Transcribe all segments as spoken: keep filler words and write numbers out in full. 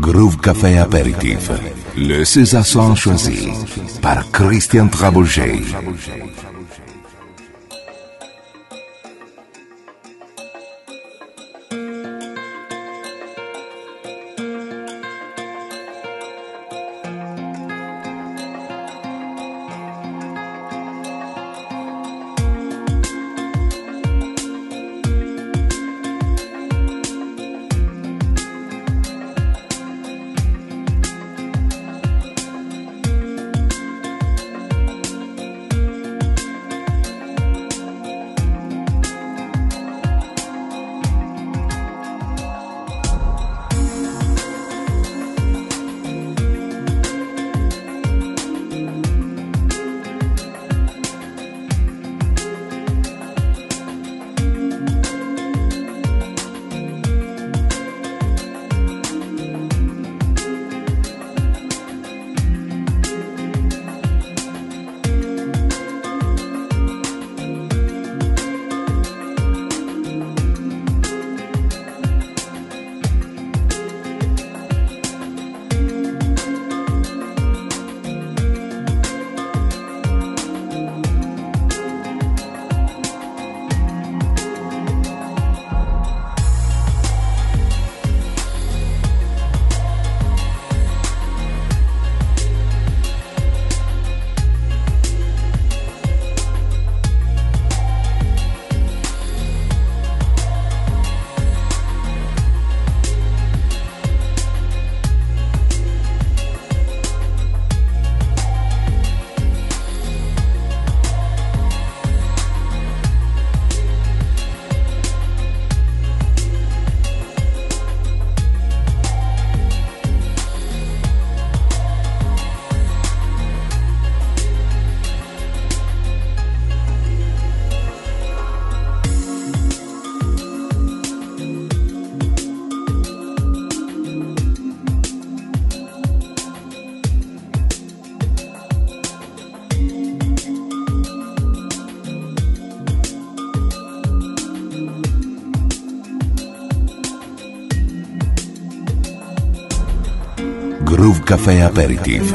Groove Café Apéritif, le César son choisi par Christian Trabougé. Groove Café Apéritif.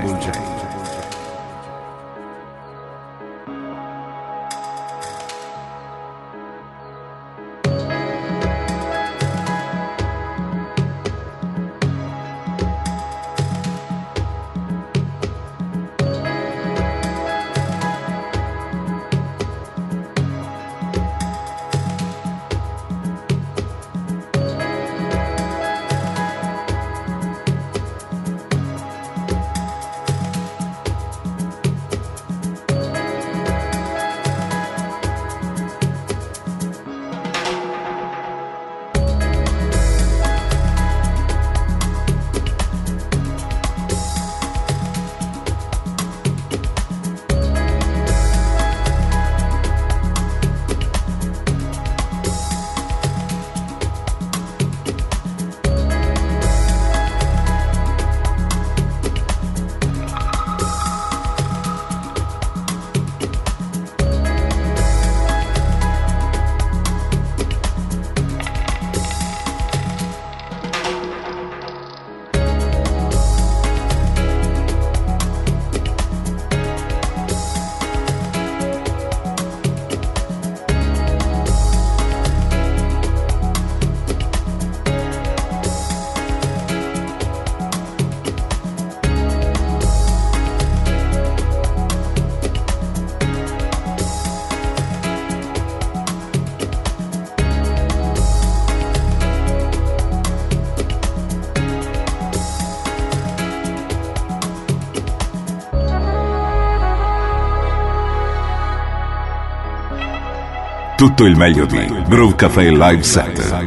Tutto il meglio di Groove Café Live Set.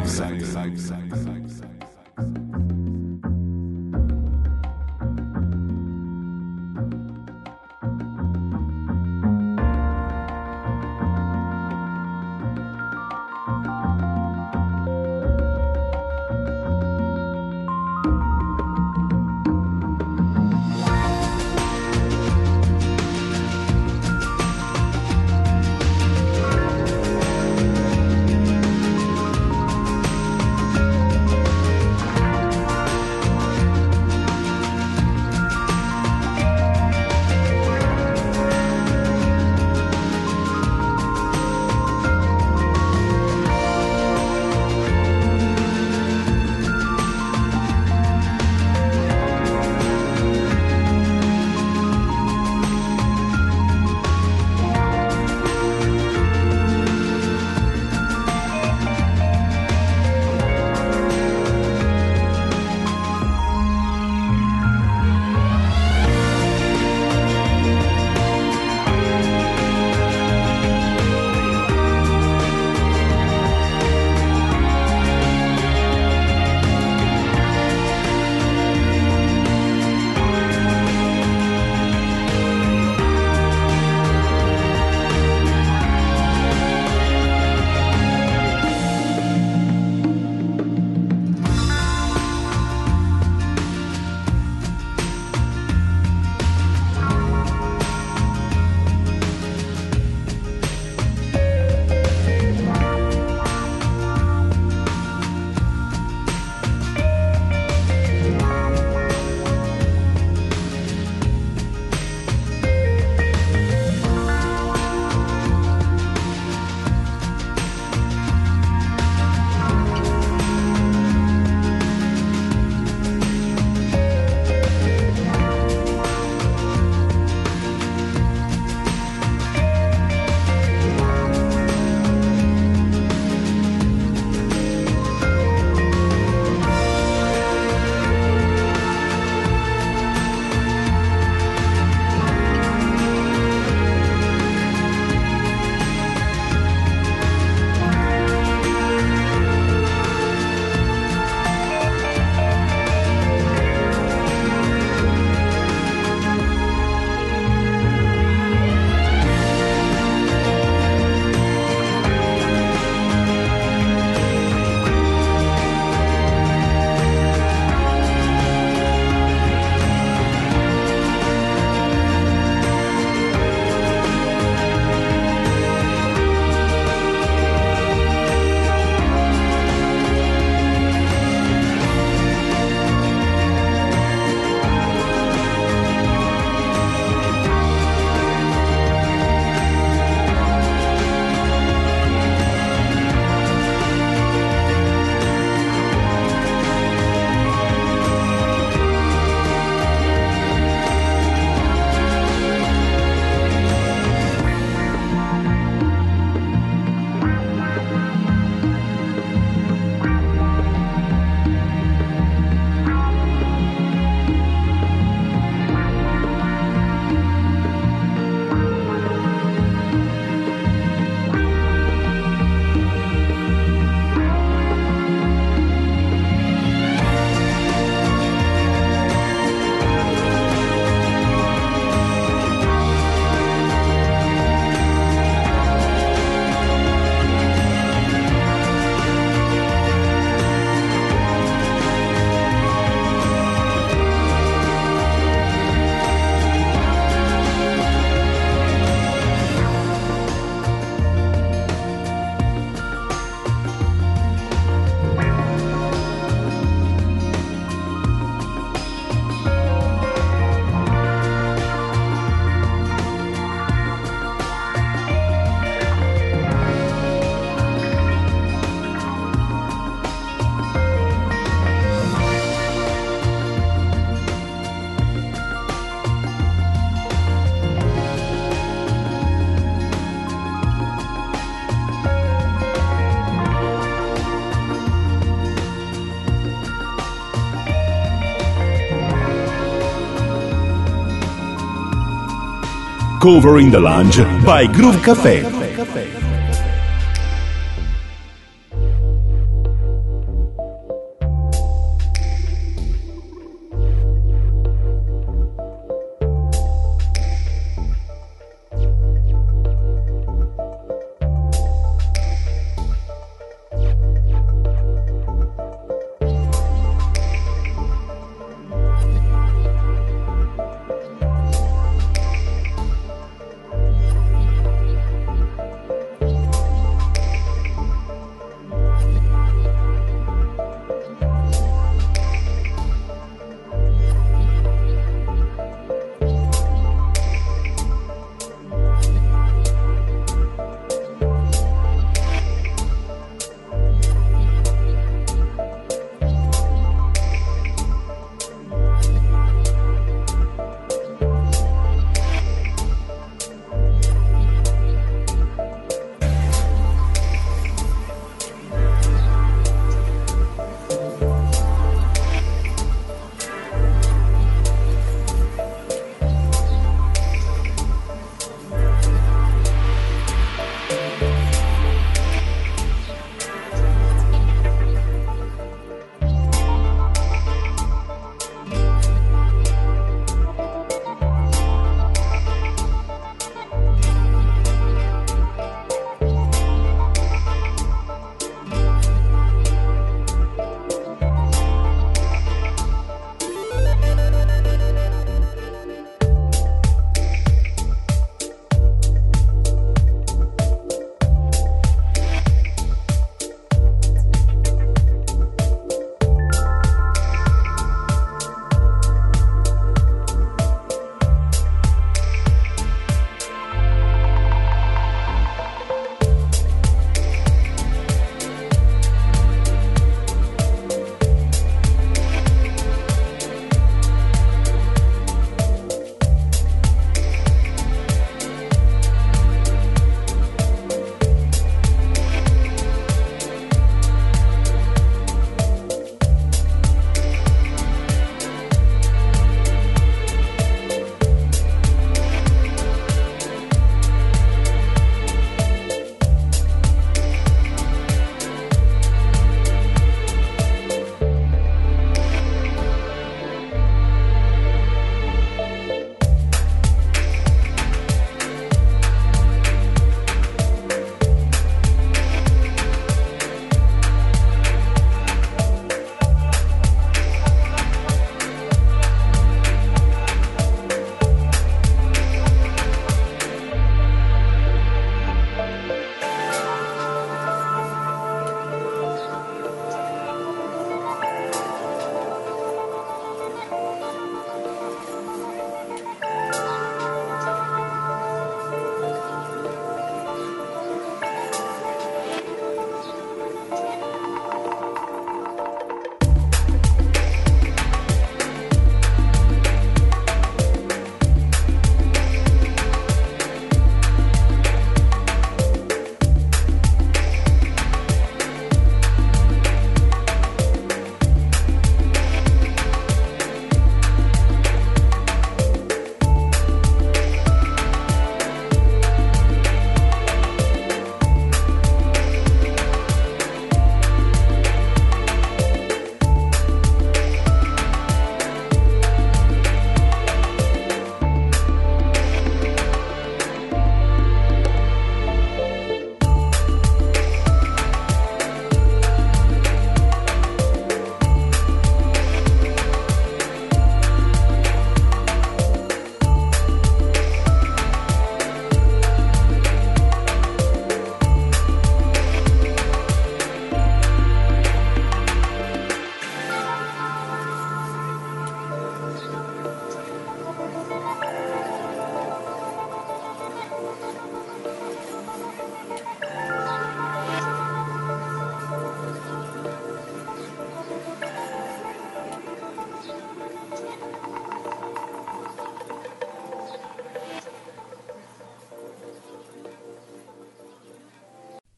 Discover in the Lounge by Groove Café.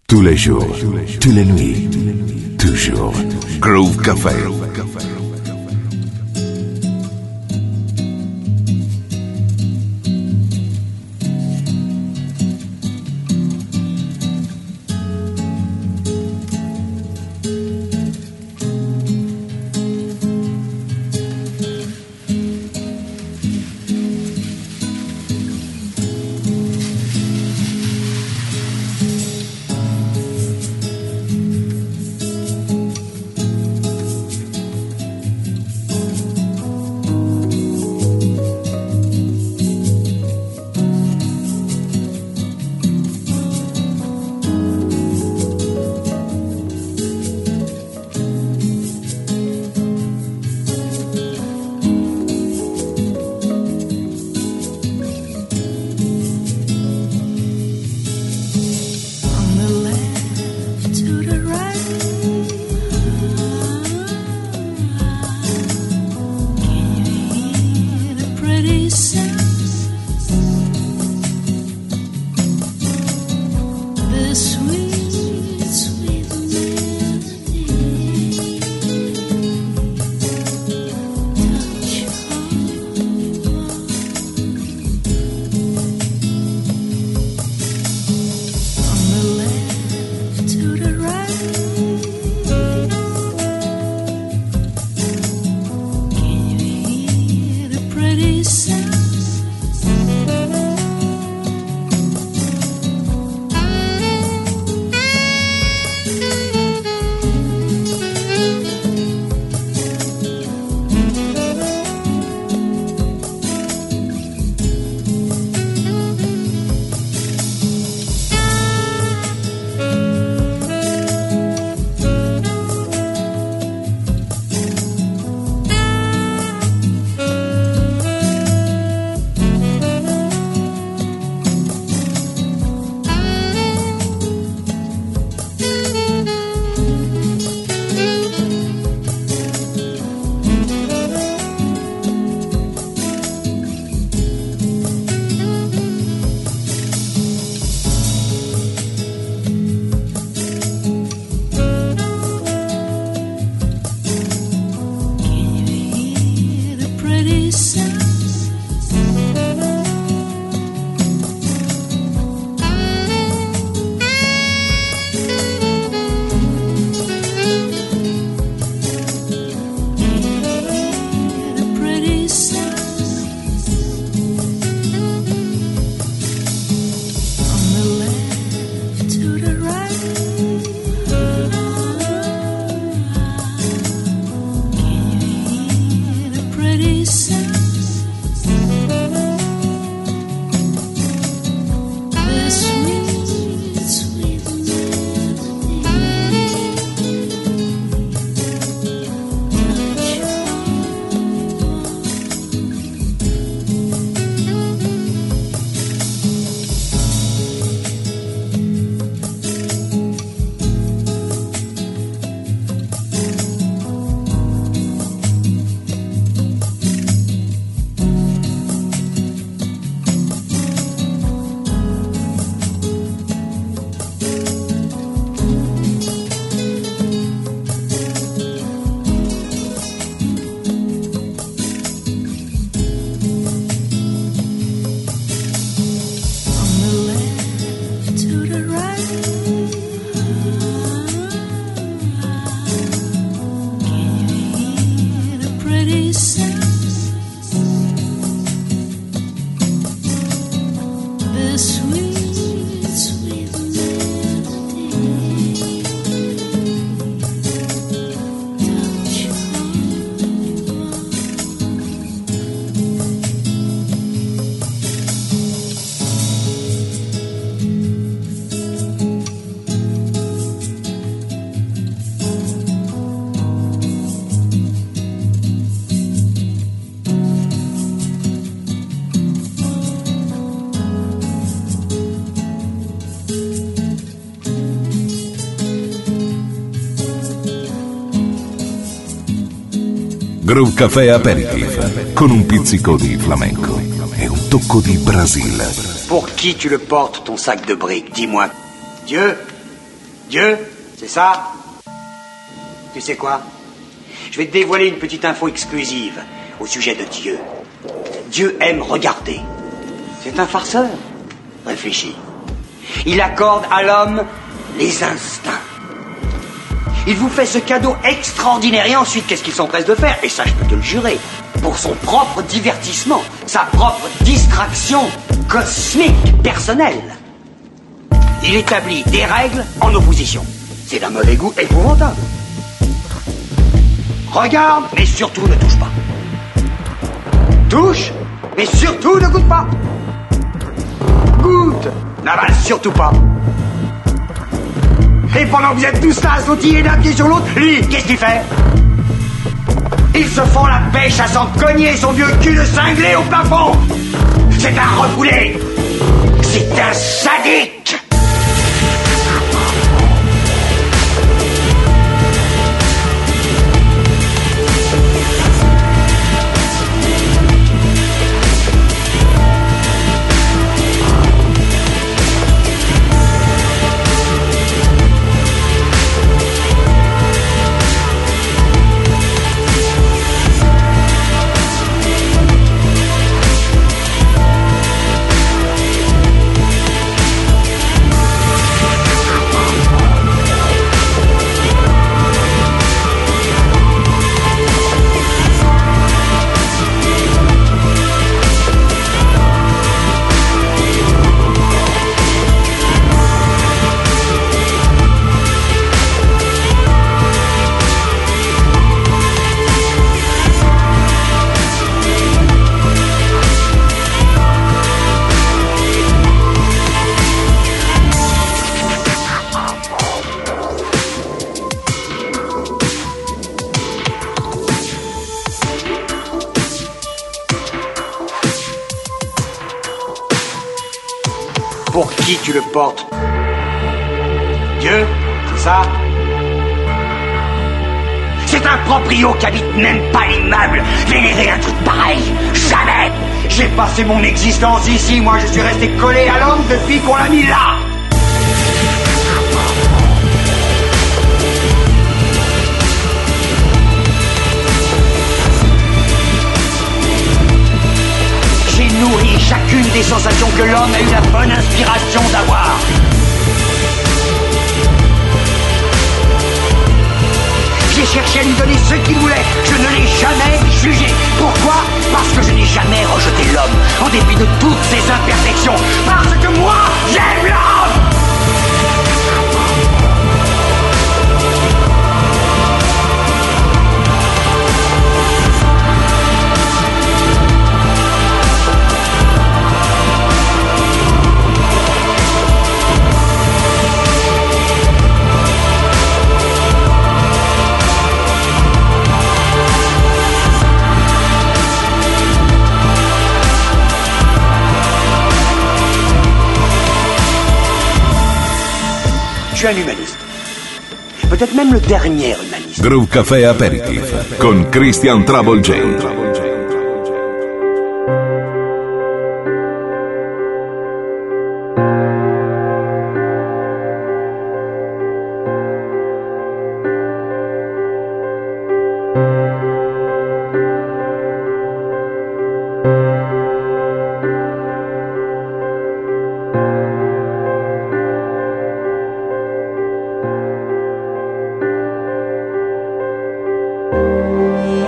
Tous les jours, toutes les nuits, toujours. Groove Café. Groove Café Aperitif, con un pizzico di flamenco e un tocco di Brasile. Pour qui tu le portes ton sac de briques, dis-moi? Dieu? Dieu? C'est ça? Tu sais quoi? Je vais te dévoiler une petite info exclusive au sujet de Dieu. Dieu aime regarder. C'est un farceur. Réfléchis. Il accorde à l'homme les instincts. Il vous fait ce cadeau extraordinaire et ensuite, qu'est-ce qu'ils s'empressent de faire? Et ça, je peux te le jurer. Pour son propre divertissement, sa propre distraction cosmique, personnelle. Il établit des règles en opposition. C'est d'un mauvais goût épouvantable. Regarde, mais surtout ne touche pas. Touche, mais surtout ne goûte pas. Goûte, n'avale surtout pas. Et pendant que vous êtes tous là à sautiller d'un pied sur l'autre, lui, qu'est-ce qu'il fait? Ils se font la pêche à s'en cogner son vieux cul de cinglé au plafond. C'est un refoulé. C'est un sadique. Pour qui tu le portes? Dieu, c'est ça? C'est un proprio qui habite même pas l'immeuble. Vénérer un truc pareil, jamais! J'ai passé mon existence ici, moi je suis resté collé à l'homme depuis qu'on l'a mis là. Nourrit chacune des sensations que l'homme a eu la bonne inspiration d'avoir. J'ai cherché à lui donner ce qu'il voulait, je ne l'ai jamais jugé. Pourquoi? Parce que je n'ai jamais rejeté l'homme, en dépit de toutes ses imperfections. Parce que moi, j'aime l'homme! Je suis un humaniste. Peut-être même le dernier humaniste. Groove Café Aperitif con Christian Trabougé. Thank you.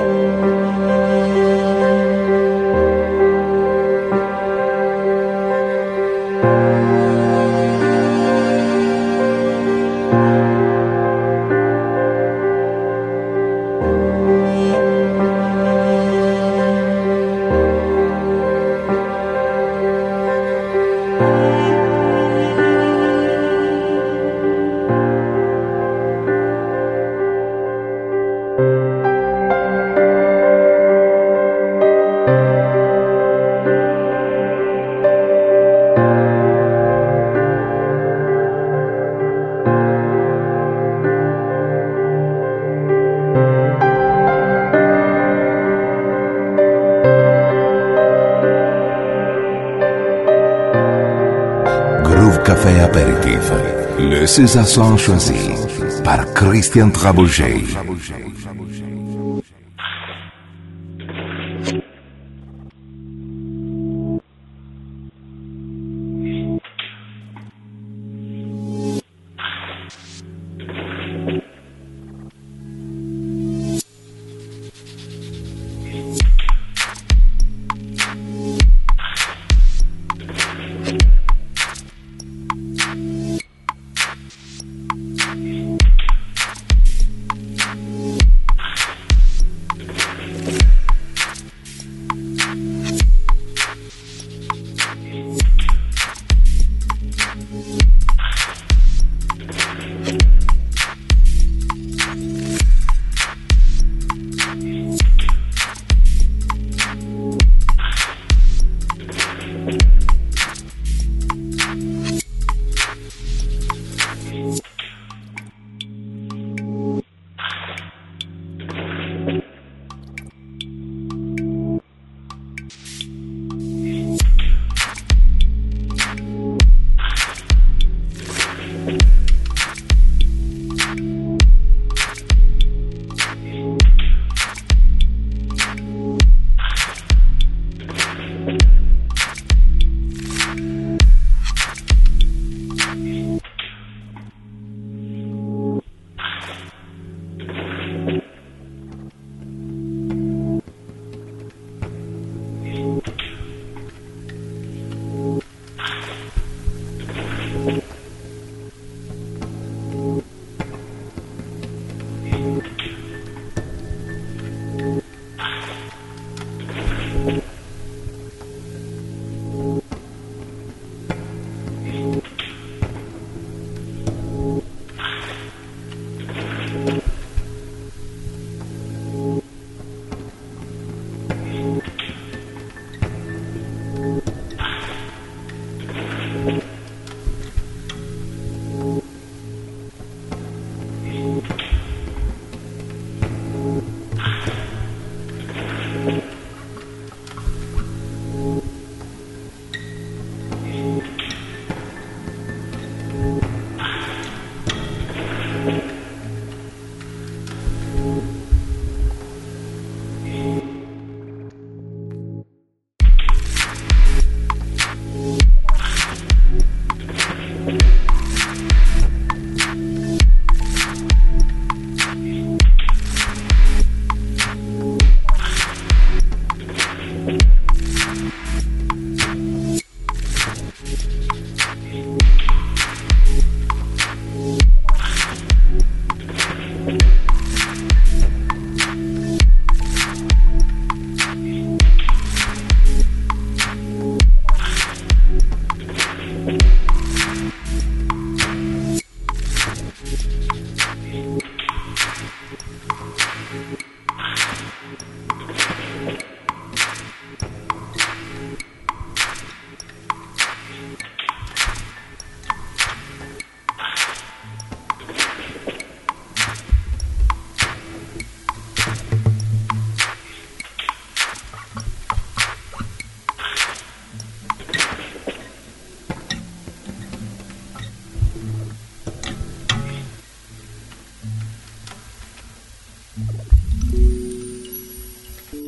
live, le César sont choisis par Christian Trabougé.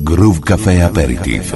Groove Café Aperitif.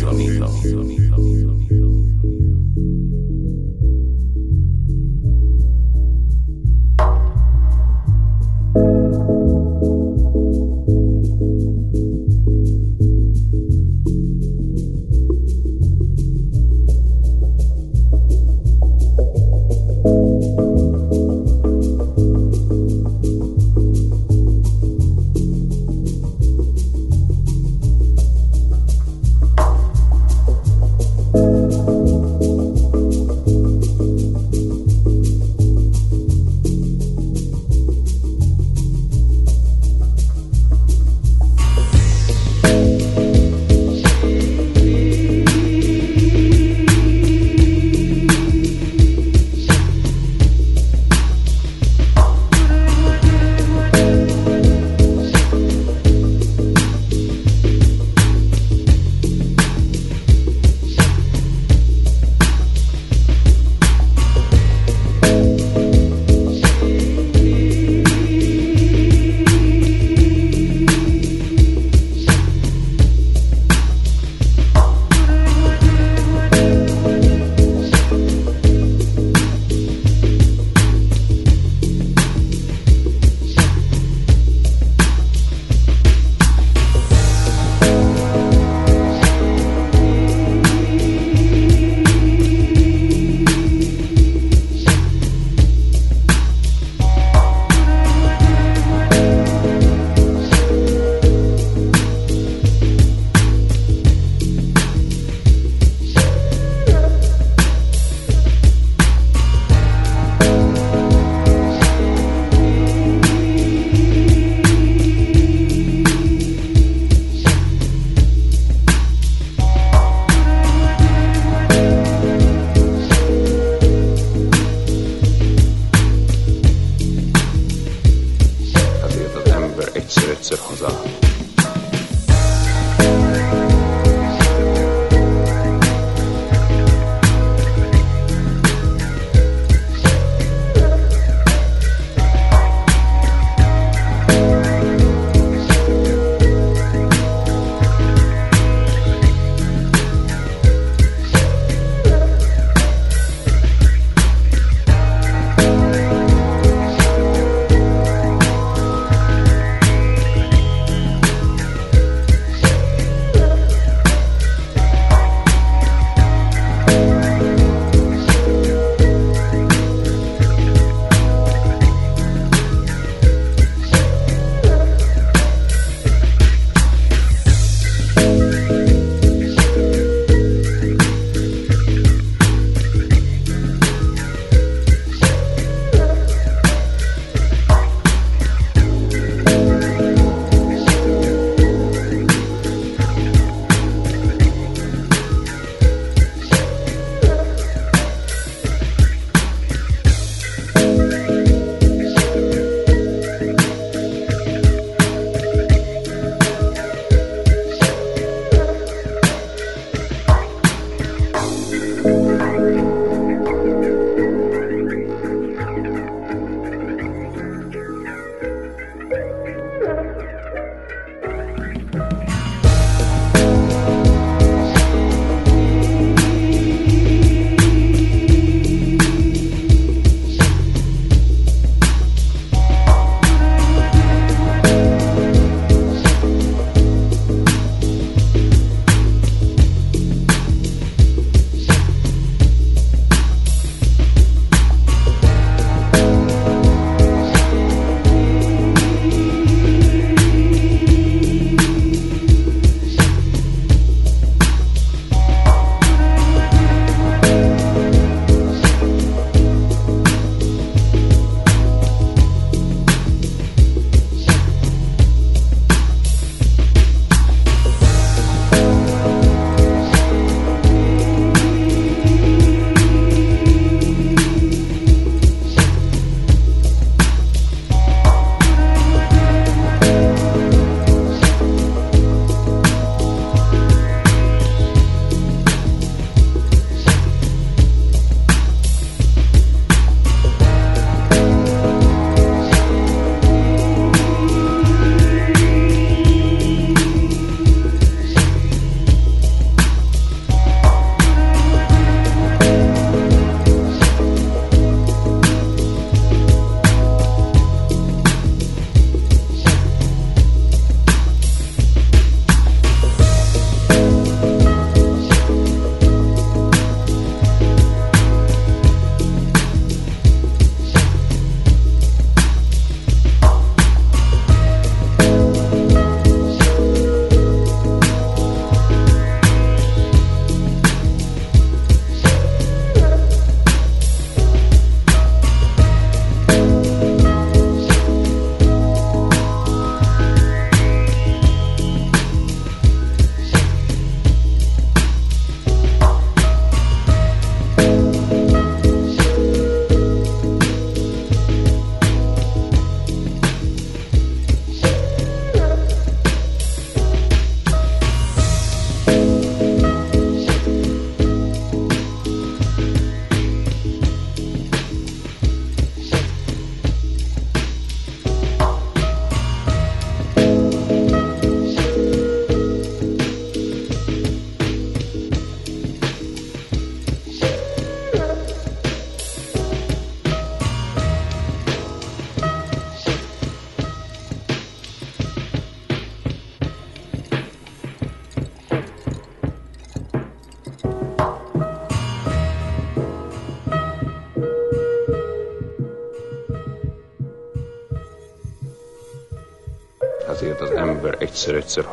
egyszer-egyszer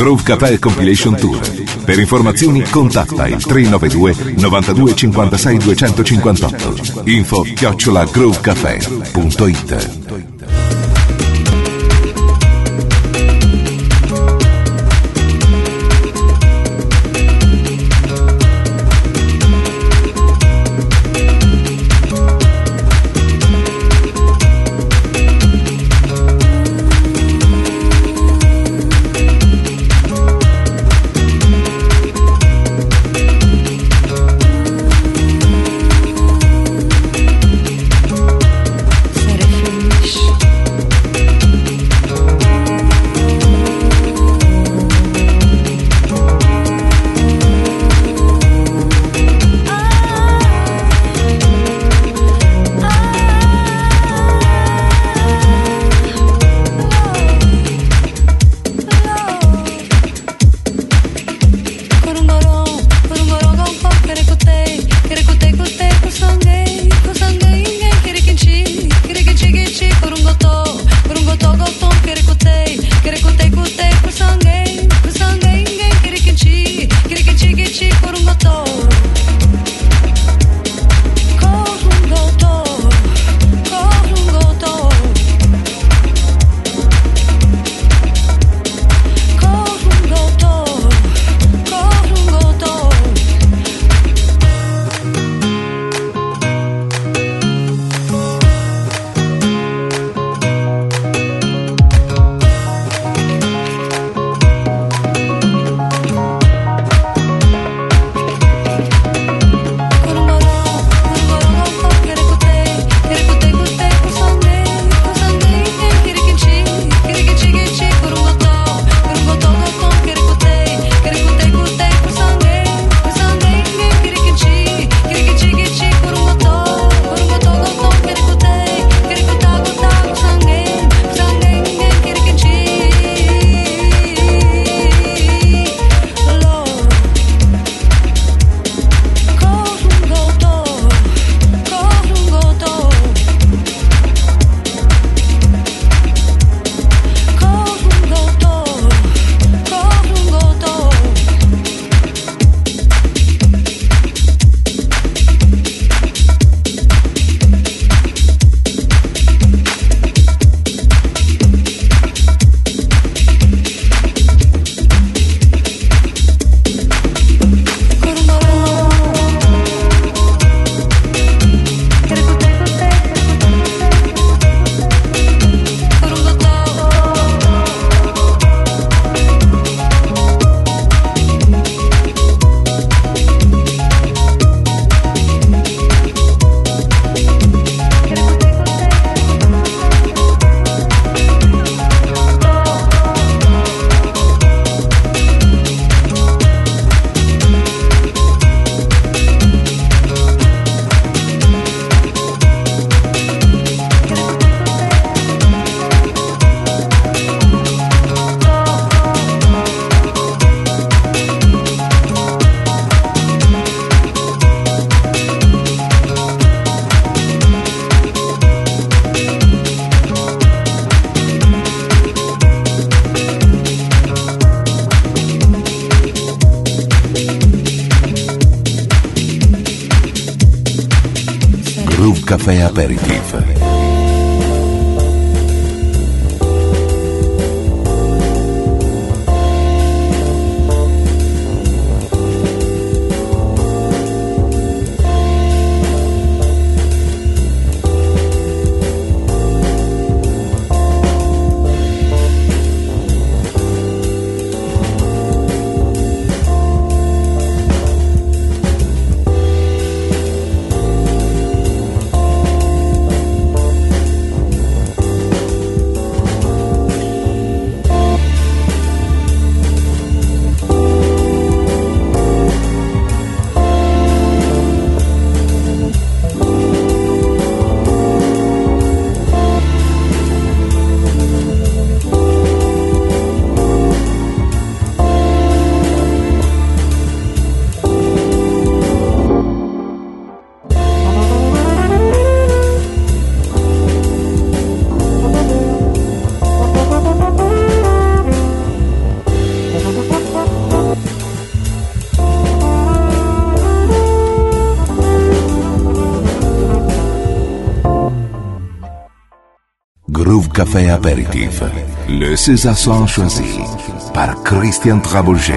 Groove Café Compilation Tour. Per informazioni contatta il tre nove due, nove due cinque sei, due cinque otto. Info chiocciola groovecafè punto it. Caffè Aperitif. Groove Café Apéritif. Le César sont choisis par Christian Trabougé.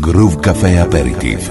Groove Café Apéritif.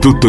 Tutto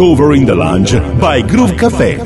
Takeover in the Lounge by Groove Café.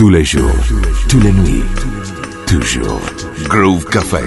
Tous les jours, tous les nuits, toujours Groove Café.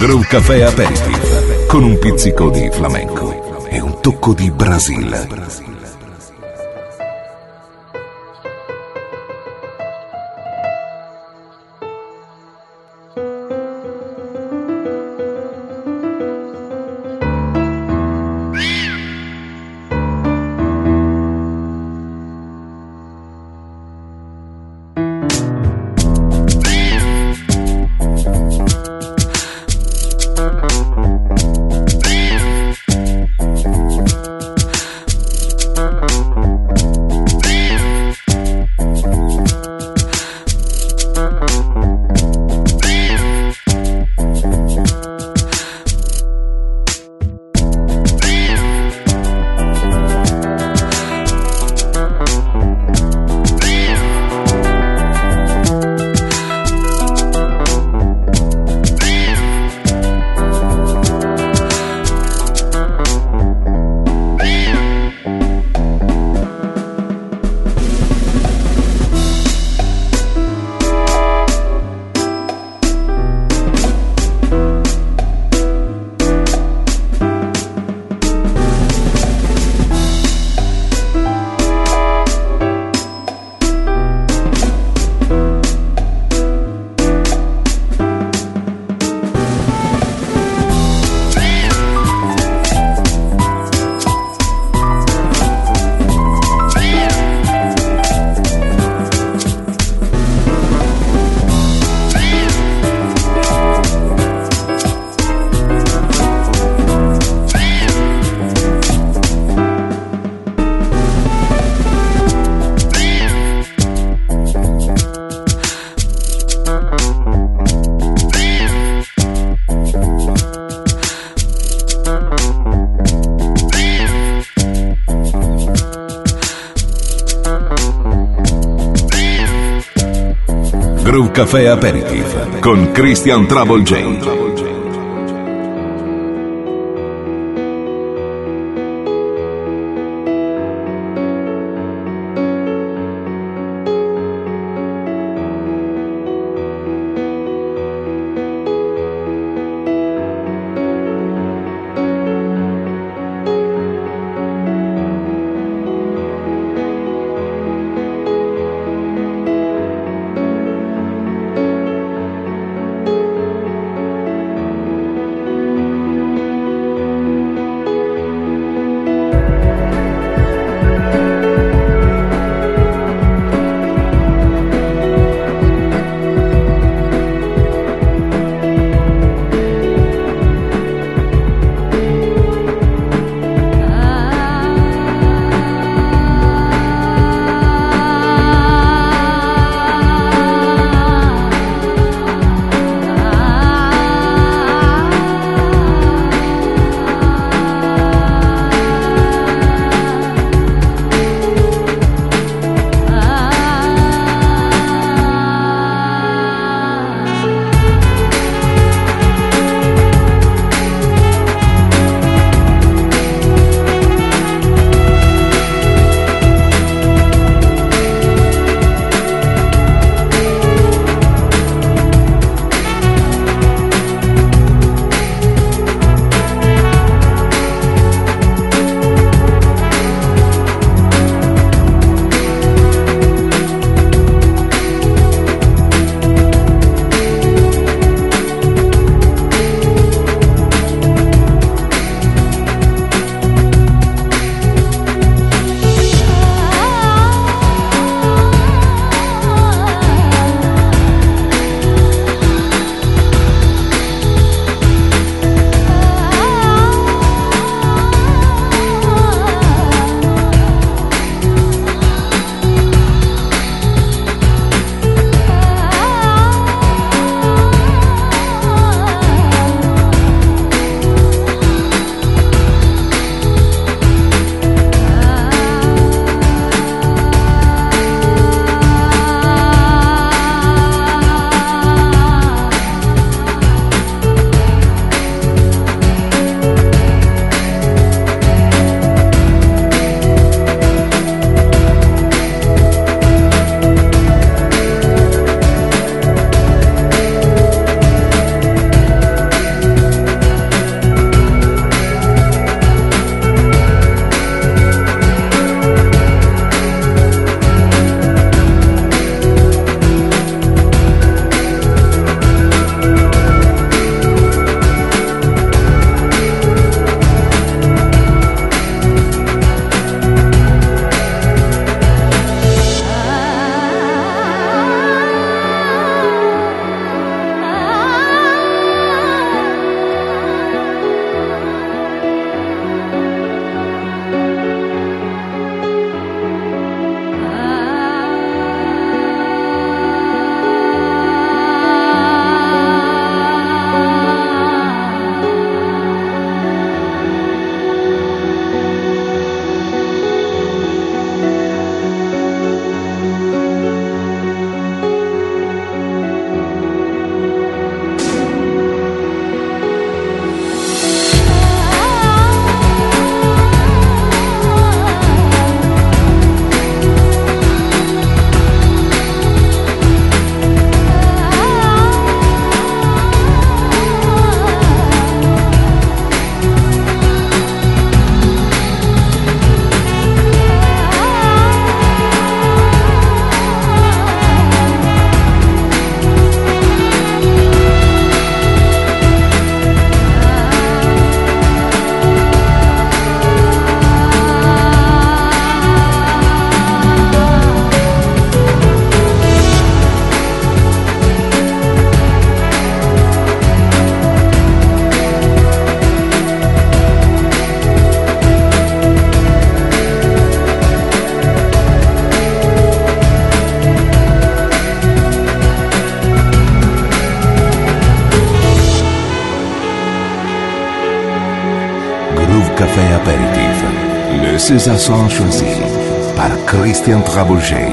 Groove Café Aperitif, con un pizzico di flamenco e un tocco di Brasile. Groove Café Aperitif con Christian Trabougé. César seront choisis par Christian Trabougé.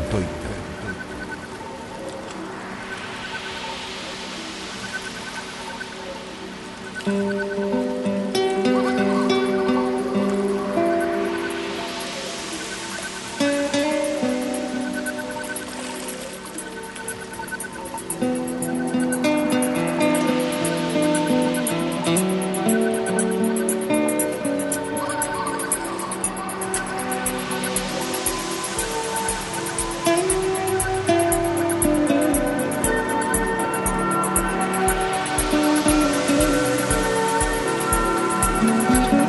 Thank you.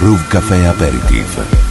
Groove Café Aperitif.